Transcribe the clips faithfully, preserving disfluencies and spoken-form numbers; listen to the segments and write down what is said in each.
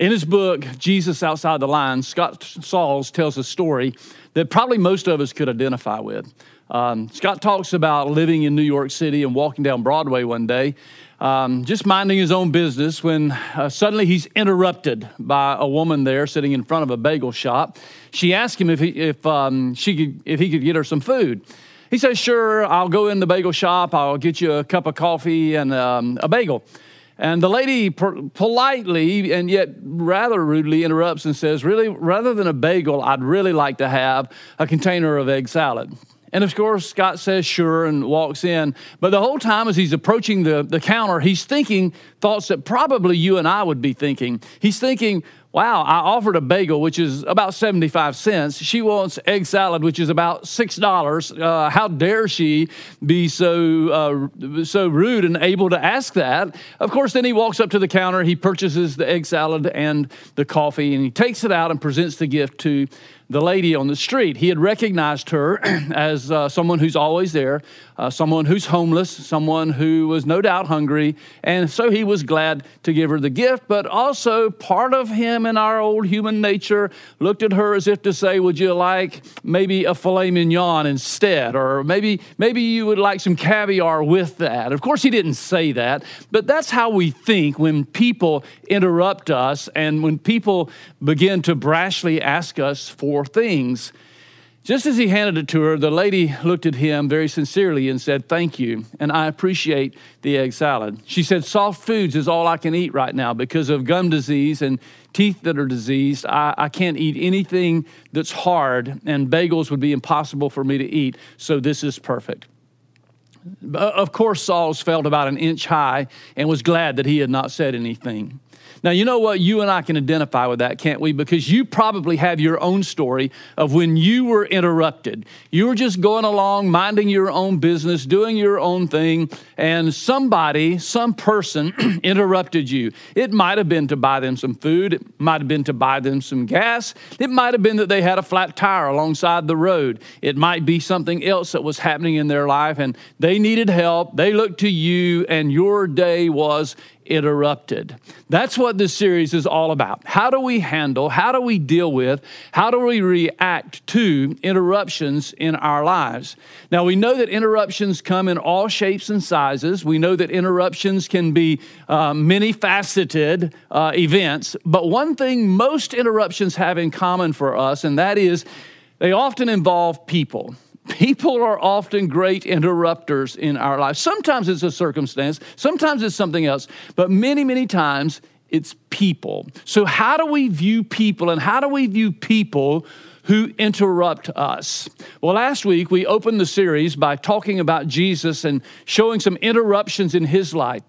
In his book, Jesus Outside the Lines, Scott Sauls tells a story that probably most of us could identify with. Um, Scott talks about living in New York City and walking down Broadway one day, um, just minding his own business, when uh, suddenly he's interrupted by a woman there sitting in front of a bagel shop. She asked him if he, if, um, she could, if he could get her some food. He says, "Sure, I'll go in the bagel shop. I'll get you a cup of coffee and um, a bagel." And the lady politely and yet rather rudely interrupts and says, "Really, rather than a bagel, I'd really like to have a container of egg salad." And of course, Scott says, "Sure," and walks in. But the whole time as he's approaching the, the counter, he's thinking thoughts that probably you and I would be thinking. He's thinking, wow, I offered a bagel, which is about seventy-five cents. She wants egg salad, which is about six dollars. Uh, how dare she be so uh, so rude and able to ask that? Of course, then he walks up to the counter. He purchases the egg salad and the coffee, and he takes it out and presents the gift to the lady on the street. He had recognized her as uh, someone who's always there, uh, someone who's homeless, someone who was no doubt hungry, and so he was glad to give her the gift, but also part of him in our old human nature looked at her as if to say, "Would you like maybe a filet mignon instead? Or maybe maybe you would like some caviar with that?" Of course, he didn't say that, but that's how we think when people interrupt us and when people begin to brashly ask us for things. Just as he handed it to her, the lady looked at him very sincerely and said, "Thank you, and I appreciate the egg salad." She said, "Soft foods is all I can eat right now because of gum disease and teeth that are diseased. I, I can't eat anything that's hard, and bagels would be impossible for me to eat, so this is perfect." Of course, Sauls felt about an inch high and was glad that he had not said anything. Now, you know what? You and I can identify with that, can't we? Because you probably have your own story of when you were interrupted. You were just going along, minding your own business, doing your own thing, and somebody, some person interrupted you. It might have been to buy them some food. It might have been to buy them some gas. It might have been that they had a flat tire alongside the road. It might be something else that was happening in their life, and they needed help. They looked to you, and your day was interrupted. That's what this series is all about. How do we handle, how do we deal with, how do we react to interruptions in our lives? Now, we know that interruptions come in all shapes and sizes. We know that interruptions can be uh, many-faceted uh, events, but one thing most interruptions have in common for us, and that is they often involve people. People are often great interrupters in our lives. Sometimes it's a circumstance, sometimes it's something else, but many, many times it's people. So how do we view people, and how do we view people who interrupt us? Well, last week we opened the series by talking about Jesus and showing some interruptions in his life.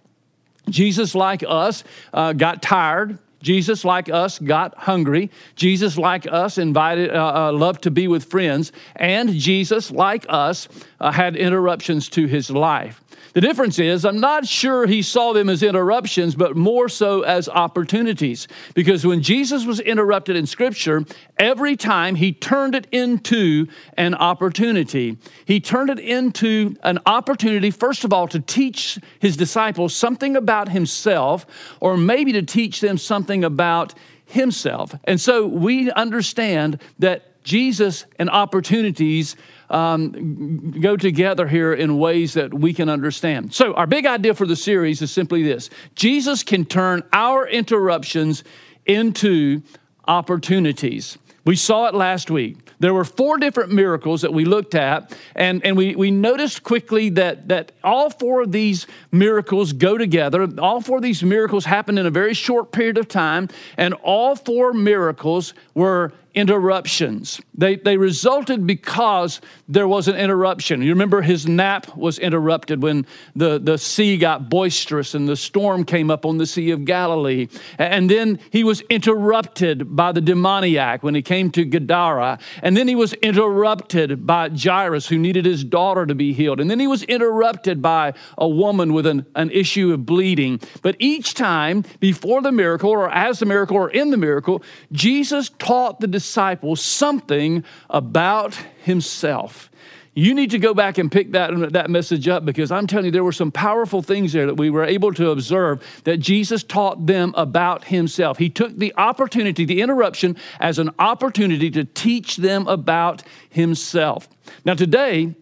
Jesus, like us, uh, got tired. Jesus, like us, got hungry. Jesus, like us, invited, uh, uh, loved to be with friends. And Jesus, like us, uh, had interruptions to his life. The difference is, I'm not sure he saw them as interruptions, but more so as opportunities. Because when Jesus was interrupted in Scripture, every time he turned it into an opportunity. He turned it into an opportunity, first of all, to teach his disciples something about himself, or maybe to teach them something about himself. And so we understand that Jesus and opportunities um, go together here in ways that we can understand. So our big idea for the series is simply this: Jesus can turn our interruptions into opportunities. We saw it last week. There were four different miracles that we looked at, and, and we, we noticed quickly that, that all four of these miracles go together. All four of these miracles happened in a very short period of time, and all four miracles were interruptions. They, they resulted because there was an interruption. You remember his nap was interrupted when the, the sea got boisterous and the storm came up on the Sea of Galilee. And then he was interrupted by the demoniac when he came to Gadara. And then he was interrupted by Jairus, who needed his daughter to be healed. And then he was interrupted by a woman with an, an issue of bleeding. But each time before the miracle, or as the miracle, or in the miracle, Jesus taught the disciples something about himself. You need to go back and pick that, that message up, because I'm telling you, there were some powerful things there that we were able to observe that Jesus taught them about himself. He took the opportunity, the interruption, as an opportunity to teach them about himself. Now today,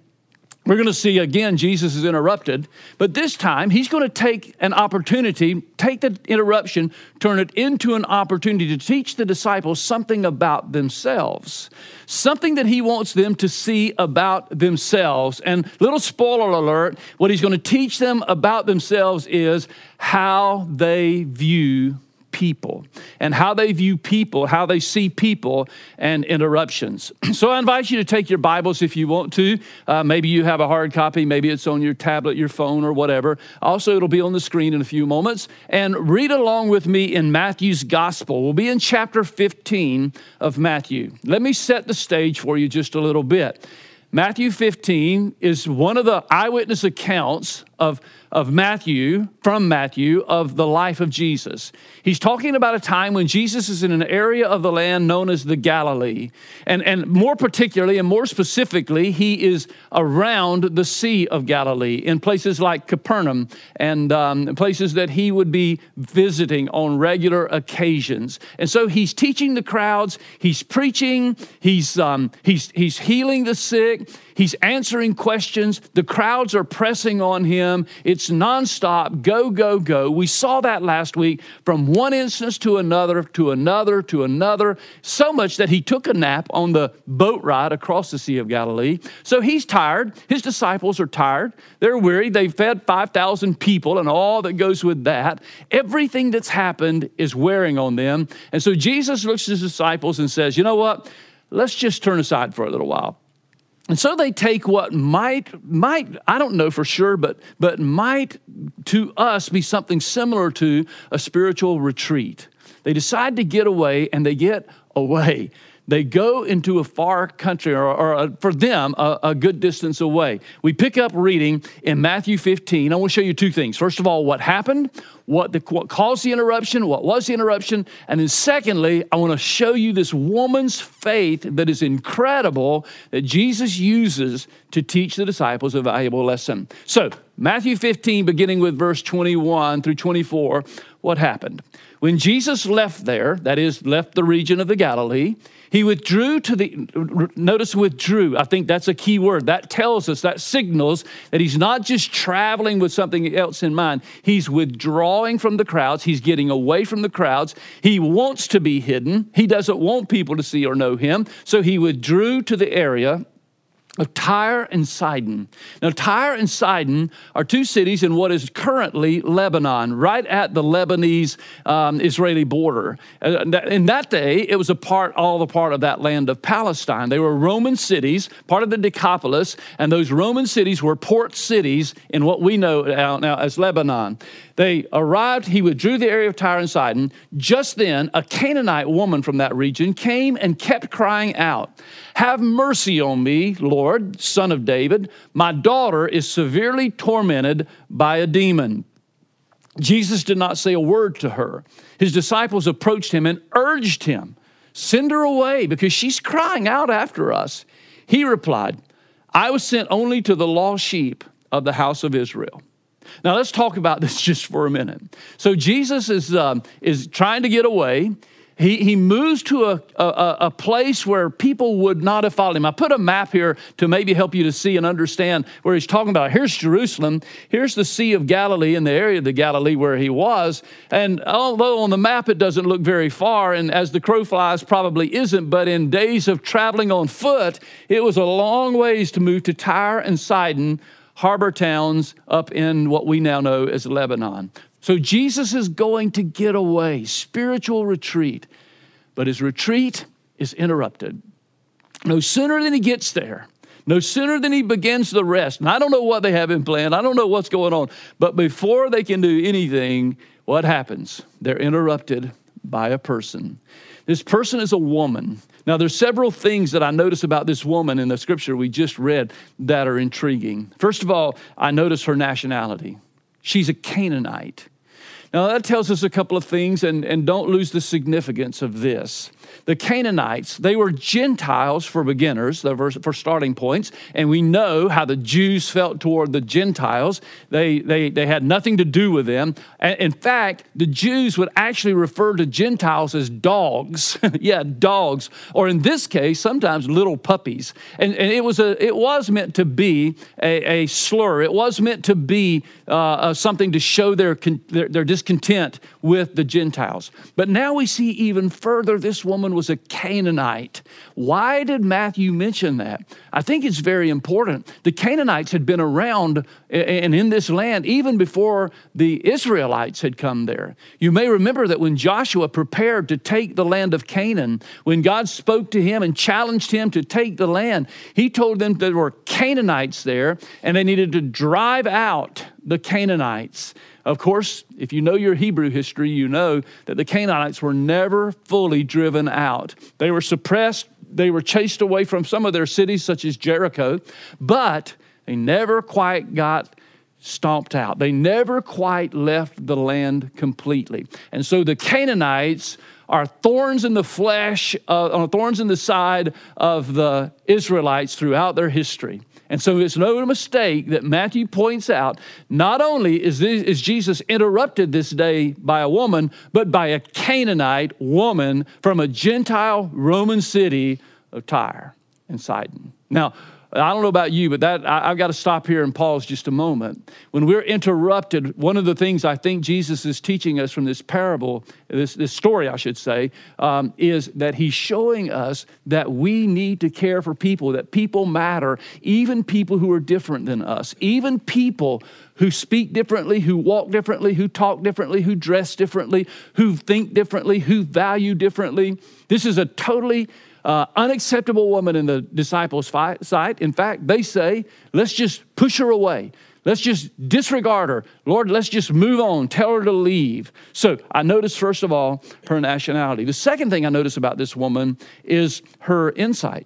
we're going to see again, Jesus is interrupted, but this time he's going to take an opportunity, take the interruption, turn it into an opportunity to teach the disciples something about themselves. Something that he wants them to see about themselves. And little spoiler alert, what he's going to teach them about themselves is how they view people and how they view people, how they see people and interruptions. So I invite you to take your Bibles if you want to. Uh, maybe you have a hard copy. Maybe it's on your tablet, your phone, or whatever. Also, it'll be on the screen in a few moments. And read along with me in Matthew's Gospel. We'll be in chapter fifteen of Matthew. Let me set the stage for you just a little bit. Matthew fifteen is one of the eyewitness accounts of, of Matthew, from Matthew, of the life of Jesus. He's talking about a time when Jesus is in an area of the land known as the Galilee. And, and more particularly and more specifically, he is around the Sea of Galilee in places like Capernaum and um, places that he would be visiting on regular occasions. And so he's teaching the crowds, he's preaching, he's, um, he's, he's healing the sick, he's answering questions. The crowds are pressing on him. It's nonstop, go, go, go. We saw that last week from one instance to another, to another, to another, so much that he took a nap on the boat ride across the Sea of Galilee. So he's tired. His disciples are tired. They're weary. They've fed five thousand people and all that goes with that. Everything that's happened is wearing on them. And so Jesus looks at his disciples and says, you know what? Let's just turn aside for a little while. And so they take what might, might I don't know for sure, but, but might to us be something similar to a spiritual retreat. They decide to get away, and they get away. They go into a far country, or, or a, for them, a, a good distance away. We pick up reading in Matthew fifteen. I want to show you two things. First of all, what happened, what, the, what caused the interruption, what was the interruption, and then secondly, I want to show you this woman's faith that is incredible that Jesus uses to teach the disciples a valuable lesson. So, Matthew fifteen, beginning with verse twenty-one through twenty-four, what happened? When Jesus left there, that is, left the region of the Galilee, he withdrew to the, notice withdrew, I think that's a key word. That tells us, that signals that he's not just traveling with something else in mind. He's withdrawing from the crowds. He's getting away from the crowds. He wants to be hidden. He doesn't want people to see or know him. So he withdrew to the area of Tyre and Sidon. Now, Tyre and Sidon are two cities in what is currently Lebanon, right at the Lebanese um, Israeli border. In that day, it was a part, all the part of that land of Palestine. They were Roman cities, part of the Decapolis, and those Roman cities were port cities in what we know now, now as Lebanon. They arrived, he withdrew the area of Tyre and Sidon. Just then, a Canaanite woman from that region came and kept crying out, "Have mercy on me, Lord, Son of David, my daughter is severely tormented by a demon." Jesus did not say a word to her. His disciples approached him and urged him, "Send her away because she's crying out after us." He replied, "I was sent only to the lost sheep of the house of Israel." Now let's talk about this just for a minute. So Jesus is, um, is trying to get away. He, he moves to a, a, a place where people would not have followed him. I put a map here to maybe help you to see and understand where he's talking about. Here's Jerusalem. Here's the Sea of Galilee in the area of the Galilee where he was. And although on the map it doesn't look very far, and as the crow flies probably isn't, but in days of traveling on foot, it was a long ways to move to Tyre and Sidon, harbor towns up in what we now know as Lebanon. So Jesus is going to get away, spiritual retreat, but his retreat is interrupted. No sooner than he gets there, no sooner than he begins the rest, and I don't know what they have in plan, I don't know what's going on, but before they can do anything, what happens? They're interrupted by a person. This person is a woman. Now, there's several things that I notice about this woman in the scripture we just read that are intriguing. First of all, I notice her nationality. She's a Canaanite. Now that tells us a couple of things, and, and don't lose the significance of this. The Canaanites, they were Gentiles for beginners, for starting points, and we know how the Jews felt toward the Gentiles. They, they, they had nothing to do with them. In fact, the Jews would actually refer to Gentiles as dogs. Yeah, dogs, or in this case, sometimes little puppies. And, and it was a, it was meant to be a, a slur. It was meant to be uh, uh, something to show their, con- their, their discontent with the Gentiles. But now we see even further, this woman was a Canaanite. Why did Matthew mention that? I think it's very important. The Canaanites had been around and in this land even before the Israelites had come there. You may remember that when Joshua prepared to take the land of Canaan, when God spoke to him and challenged him to take the land, he told them there were Canaanites there and they needed to drive out the Canaanites. Of course, if you know your Hebrew history, you know that the Canaanites were never fully driven out. They were suppressed. They were chased away from some of their cities, such as Jericho, but they never quite got stomped out. They never quite left the land completely. And so the Canaanites are thorns in the flesh, uh, thorns in the side of the Israelites throughout their history. And so it's no mistake that Matthew points out, not only is, this, is Jesus interrupted this day by a woman, but by a Canaanite woman from a Gentile Roman city of Tyre and Sidon. Now, I don't know about you, but that I, I've got to stop here and pause just a moment. When we're interrupted, one of the things I think Jesus is teaching us from this parable, this, this story, I should say, um, is that he's showing us that we need to care for people, that people matter, even people who are different than us, even people who speak differently, who walk differently, who talk differently, who dress differently, who think differently, who value differently. This is a totally Uh, unacceptable woman in the disciples' sight. In fact, they say, let's just push her away. Let's just disregard her. Lord, let's just move on. Tell her to leave. So I notice, first of all, her nationality. The second thing I notice about this woman is her insight.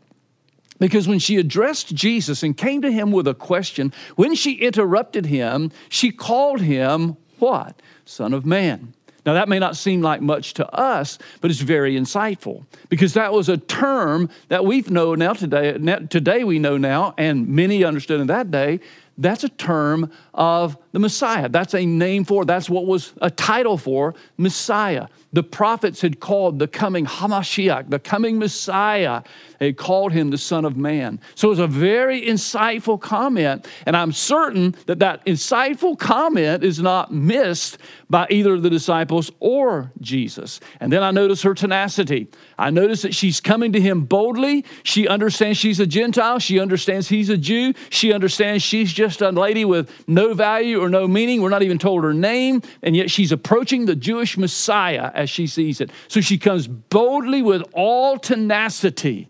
Because when she addressed Jesus and came to him with a question, when she interrupted him, she called him what? Son of Man. Now, that may not seem like much to us, but it's very insightful, because that was a term that we've known now today. Today we know now, and many understood in that day, that's a term of the Messiah. That's a name for, that's what was a title for Messiah. The prophets had called the coming Hamashiach, the coming Messiah. They called him the Son of Man. So it was a very insightful comment, and I'm certain that that insightful comment is not missed by either the disciples or Jesus. And then I notice her tenacity. I notice that she's coming to him boldly. She understands she's a Gentile. She understands he's a Jew. She understands she's just a lady with no value or no meaning. We're not even told her name, and yet she's approaching the Jewish Messiah as she sees it. So she comes boldly with all tenacity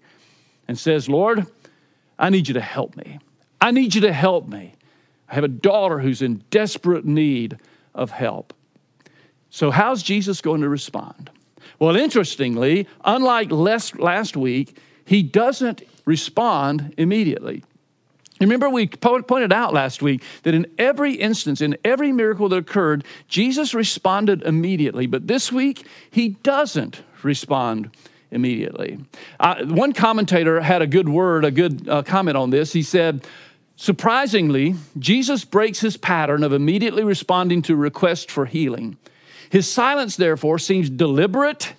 and says, Lord, I need you to help me. I need you to help me. I have a daughter who's in desperate need of help. So how's Jesus going to respond? Well, interestingly, unlike last week, he doesn't respond immediately. Remember, we pointed out last week that in every instance, in every miracle that occurred, Jesus responded immediately. But this week, he doesn't respond immediately. Uh, one commentator had a good word, a good uh, comment on this. He said, surprisingly, Jesus breaks his pattern of immediately responding to requests for healing. His silence, therefore, seems deliberate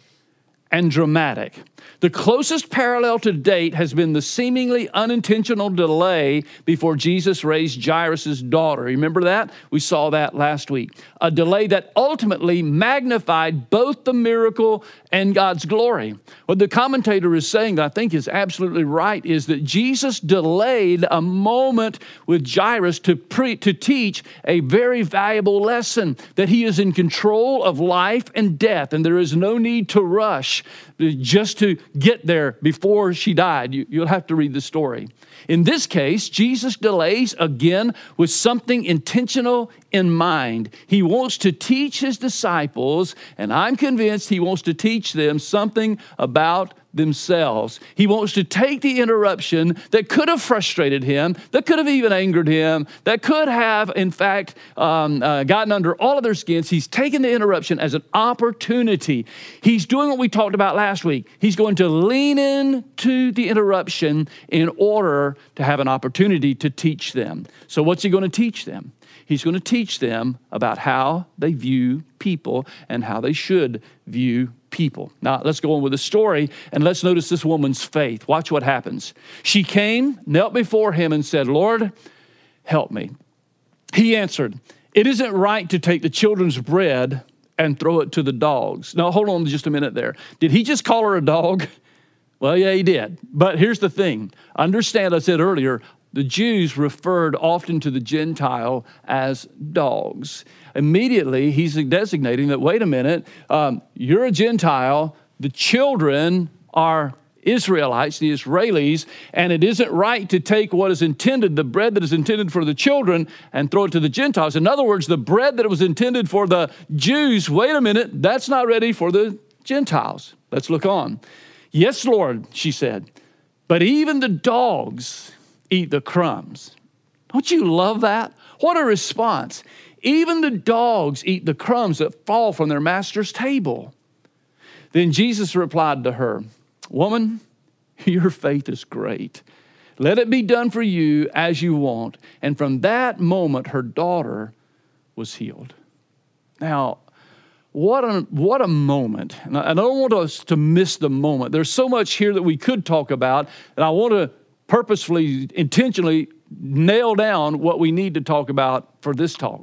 and dramatic. The closest parallel to date has been the seemingly unintentional delay before Jesus raised Jairus' daughter. Remember that? We saw that last week. A delay that ultimately magnified both the miracle and God's glory. What the commentator is saying that I think is absolutely right is that Jesus delayed a moment with Jairus to, pre- to teach a very valuable lesson, that he is in control of life and death, and there is no need to rush just to get there before she died. You, you'll have to read the story. In this case, Jesus delays again with something intentional in mind. He wants to teach his disciples, and I'm convinced he wants to teach them something about themselves. He wants to take the interruption that could have frustrated him, that could have even angered him, that could have, in fact, um, uh, gotten under all of their skins. He's taken the interruption as an opportunity. He's doing what we talked about last week. He's going to lean into the interruption in order to have an opportunity to teach them. So what's he going to teach them? He's going to teach them about how they view people and how they should view people. Now, let's go on with the story, and let's notice this woman's faith. Watch what happens. She came, knelt before him, and said, "Lord, help me." He answered, "It isn't right to take the children's bread and throw it to the dogs." Now, hold on just a minute there. Did he just call her a dog? Well, yeah, he did. But here's the thing. Understand, I said earlier, the Jews referred often to the Gentile as dogs. Immediately, he's designating that, wait a minute, um, you're a Gentile, the children are Israelites, the Israelis, and it isn't right to take what is intended, the bread that is intended for the children, and throw it to the Gentiles. In other words, the bread that was intended for the Jews, wait a minute, that's not ready for the Gentiles. Let's look on. "Yes, Lord," she said, "but even the dogs eat the crumbs." Don't you love that? What a response. Even the dogs eat the crumbs that fall from their master's table. Then Jesus replied to her, "Woman, your faith is great. Let it be done for you as you want." And from that moment, her daughter was healed. Now, What a, what a moment. And I don't want us to miss the moment. There's so much here that we could talk about, and I want to purposefully, intentionally nail down what we need to talk about for this talk.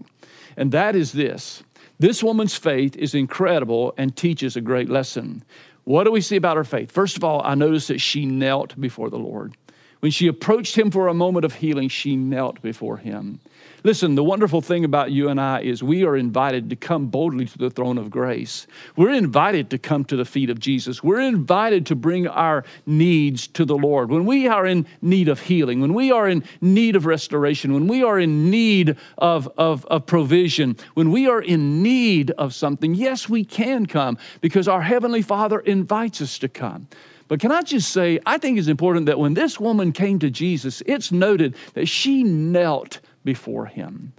And that is this. This woman's faith is incredible and teaches a great lesson. What do we see about her faith? First of all, I notice that she knelt before the Lord. When she approached him for a moment of healing, she knelt before him. Listen, the wonderful thing about you and I is we are invited to come boldly to the throne of grace. We're invited to come to the feet of Jesus. We're invited to bring our needs to the Lord. When we are in need of healing, when we are in need of restoration, when we are in need of, of, of provision, when we are in need of something, yes, we can come because our Heavenly Father invites us to come. But can I just say, I think it's important that when this woman came to Jesus, it's noted that she knelt before him.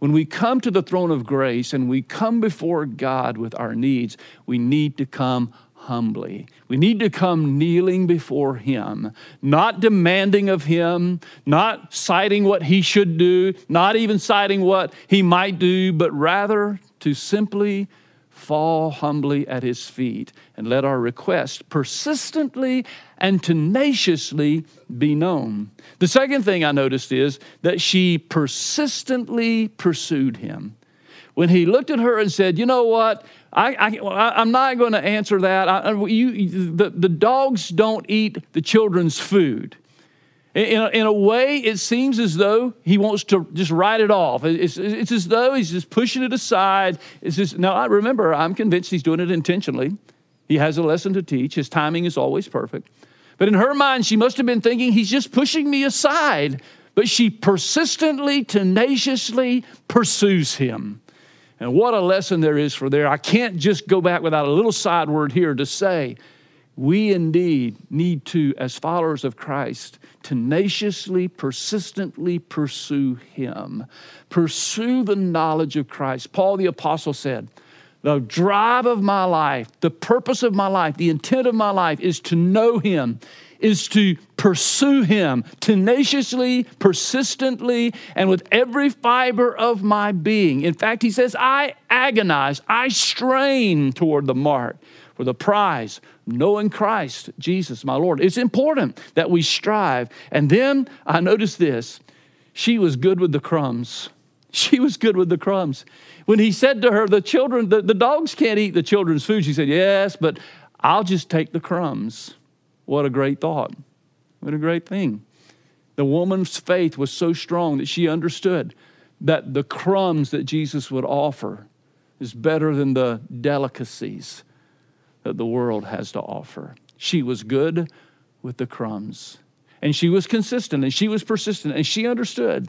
When we come to the throne of grace and we come before God with our needs, we need to come humbly. We need to come kneeling before him, not demanding of him, not citing what he should do, not even citing what he might do, but rather to simply fall humbly at his feet and let our request persistently and tenaciously be known. The second thing I noticed is that she persistently pursued him. When he looked at her and said, "You know what? I, I, I'm not going to answer that. I, you, the, the dogs don't eat the children's food." In a, in a way, it seems as though he wants to just write it off. It's, it's as though he's just pushing it aside. It's just, now, I remember, I'm convinced he's doing it intentionally. He has a lesson to teach. His timing is always perfect. But in her mind, she must have been thinking, he's just pushing me aside. But she persistently, tenaciously pursues him. And what a lesson there is for there. I can't just go back without a little side word here to say, we indeed need to, as followers of Christ, tenaciously, persistently pursue him. Pursue the knowledge of Christ. Paul the Apostle said, "The drive of my life, the purpose of my life, the intent of my life is to know him, is to pursue him tenaciously, persistently, and with every fiber of my being." In fact, he says, "I agonize, I strain toward the mark for the prize, knowing Christ, Jesus, my Lord." It's important that we strive. And then I noticed this. She was good with the crumbs. She was good with the crumbs. When he said to her, the children, the, the dogs can't eat the children's food. She said, "Yes, but I'll just take the crumbs." What a great thought. What a great thing. The woman's faith was so strong that she understood that the crumbs that Jesus would offer is better than the delicacies that the world has to offer. She was good with the crumbs. And she was consistent and she was persistent and she understood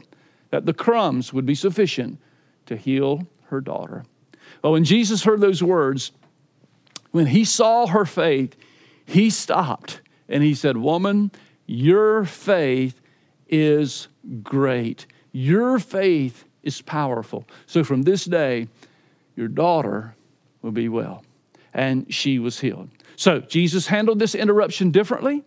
that the crumbs would be sufficient to heal her daughter. Well, when Jesus heard those words, when he saw her faith, He stopped and he said, "Woman, your faith is great. Your faith is powerful. So from this day, your daughter will be well." And she was healed. So Jesus handled this interruption differently.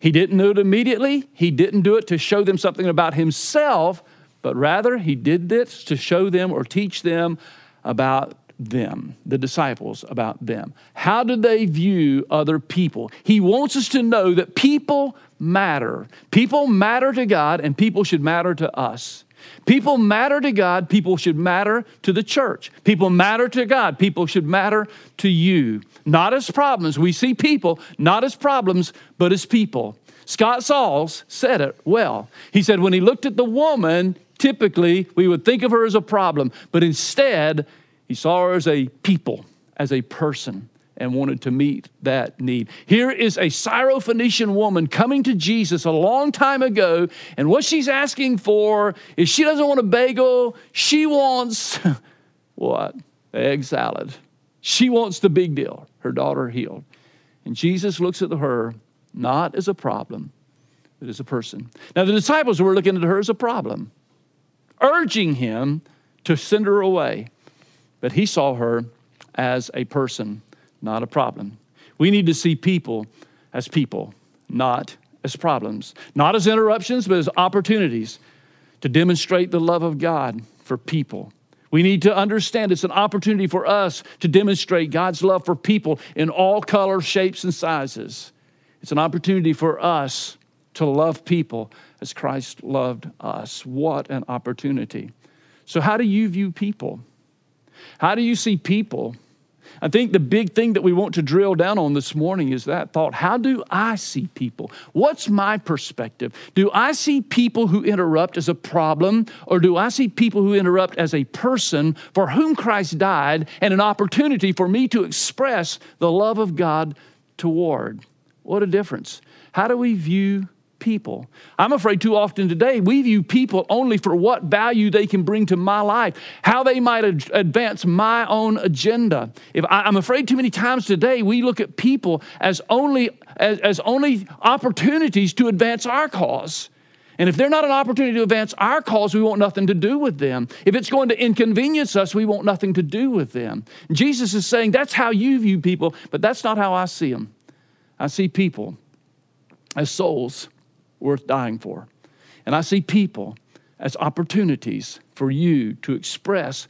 He didn't do it immediately. He didn't do it to show them something about himself, but rather he did this to show them or teach them about them, the disciples, about them. How do they view other people? He wants us to know that people matter. People matter to God, and people should matter to us. People matter to God. People should matter to the church. People matter to God. People should matter to you. Not as problems. We see people not as problems, but as people. Scott Sauls said it well. He said when he looked at the woman, typically we would think of her as a problem, but instead he saw her as a people, as a person, and wanted to meet that need. Here is a Syrophoenician woman coming to Jesus a long time ago, and what she's asking for is she doesn't want a bagel. She wants what? Egg salad. She wants the big deal, her daughter healed. And Jesus looks at her not as a problem, but as a person. Now the disciples were looking at her as a problem, urging him to send her away. But he saw her as a person, not a problem. We need to see people as people, not as problems, not as interruptions, but as opportunities to demonstrate the love of God for people. We need to understand it's an opportunity for us to demonstrate God's love for people in all colors, shapes, and sizes. It's an opportunity for us to love people as Christ loved us. What an opportunity. So how do you view people? How do you see people? I think the big thing that we want to drill down on this morning is that thought. How do I see people? What's my perspective? Do I see people who interrupt as a problem, or do I see people who interrupt as a person for whom Christ died and an opportunity for me to express the love of God toward? What a difference. How do we view people? I'm afraid too often today we view people only for what value they can bring to my life, how they might ad- advance my own agenda. If I, I'm afraid too many times today we look at people as only as, as only opportunities to advance our cause. And if they're not an opportunity to advance our cause, we want nothing to do with them. If it's going to inconvenience us, we want nothing to do with them. Jesus is saying that's how you view people, but that's not how I see them. I see people as souls worth dying for. And I see people as opportunities for you to express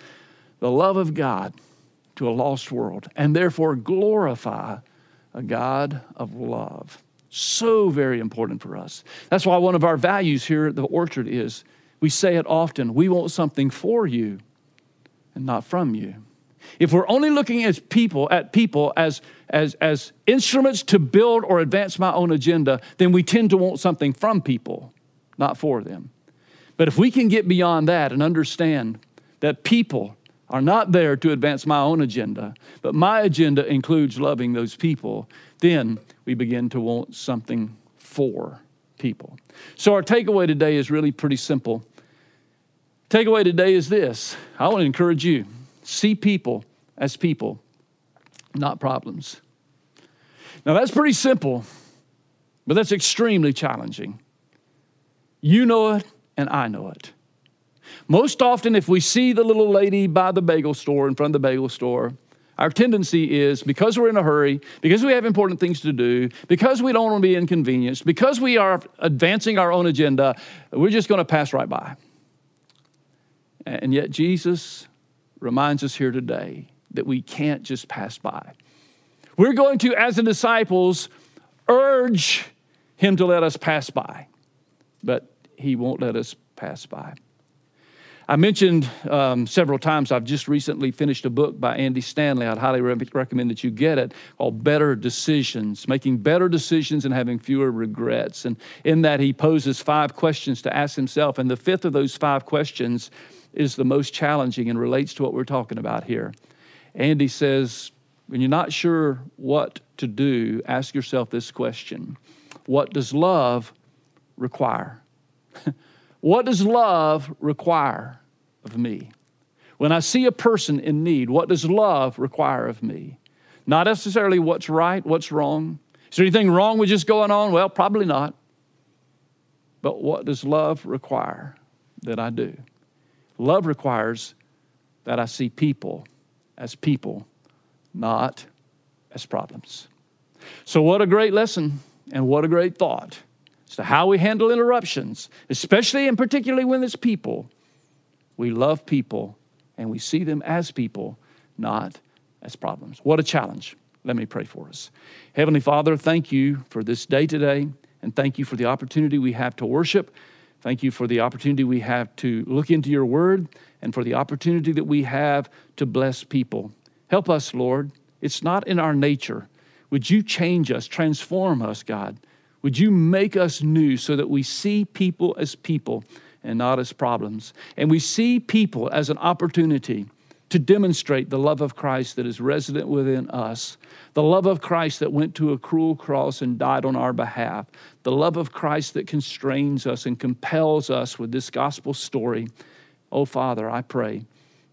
the love of God to a lost world and therefore glorify a God of love. So very important for us. That's why one of our values here at the Orchard is, we say it often, we want something for you and not from you. If we're only looking as people, at people as, as, as instruments to build or advance my own agenda, then we tend to want something from people, not for them. But if we can get beyond that and understand that people are not there to advance my own agenda, but my agenda includes loving those people, then we begin to want something for people. So our takeaway today is really pretty simple. Takeaway today is this. I want to encourage you. See people as people, not problems. Now that's pretty simple, but that's extremely challenging. You know it, and I know it. Most often, if we see the little lady by the bagel store, in front of the bagel store, our tendency is, because we're in a hurry, because we have important things to do, because we don't want to be inconvenienced, because we are advancing our own agenda, we're just going to pass right by. And yet Jesus reminds us here today that we can't just pass by. We're going to, as the disciples, urge him to let us pass by, but he won't let us pass by. I mentioned um, several times, I've just recently finished a book by Andy Stanley. I'd highly re- recommend that you get it, called Better Decisions, Making Better Decisions and Having Fewer Regrets. And in that, he poses five questions to ask himself. And the fifth of those five questions is the most challenging and relates to what we're talking about here. Andy says, when you're not sure what to do, ask yourself this question. What does love require? What does love require of me? When I see a person in need, what does love require of me? Not necessarily what's right, what's wrong, Is there anything wrong with just going on? Well, probably not. But what does love require that I do? Love requires that I see people as people, not as problems. So what a great lesson and what a great thought as to how we handle interruptions, especially and particularly when it's people. We love people and we see them as people, not as problems. What a challenge. Let me pray for us. Heavenly Father, thank you for this day today, and thank you for the opportunity we have to worship. Thank you for the opportunity we have to look into your word, and for the opportunity that we have to bless people. Help us, Lord. It's not in our nature. Would you change us, transform us, God? Would you make us new so that we see people as people and not as problems? And we see people as an opportunity to demonstrate the love of Christ that is resident within us, the love of Christ that went to a cruel cross and died on our behalf, the love of Christ that constrains us and compels us with this gospel story. Oh, Father, I pray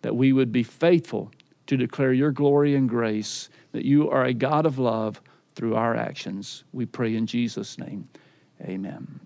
that we would be faithful to declare your glory and grace, that you are a God of love through our actions. We pray in Jesus' name, amen.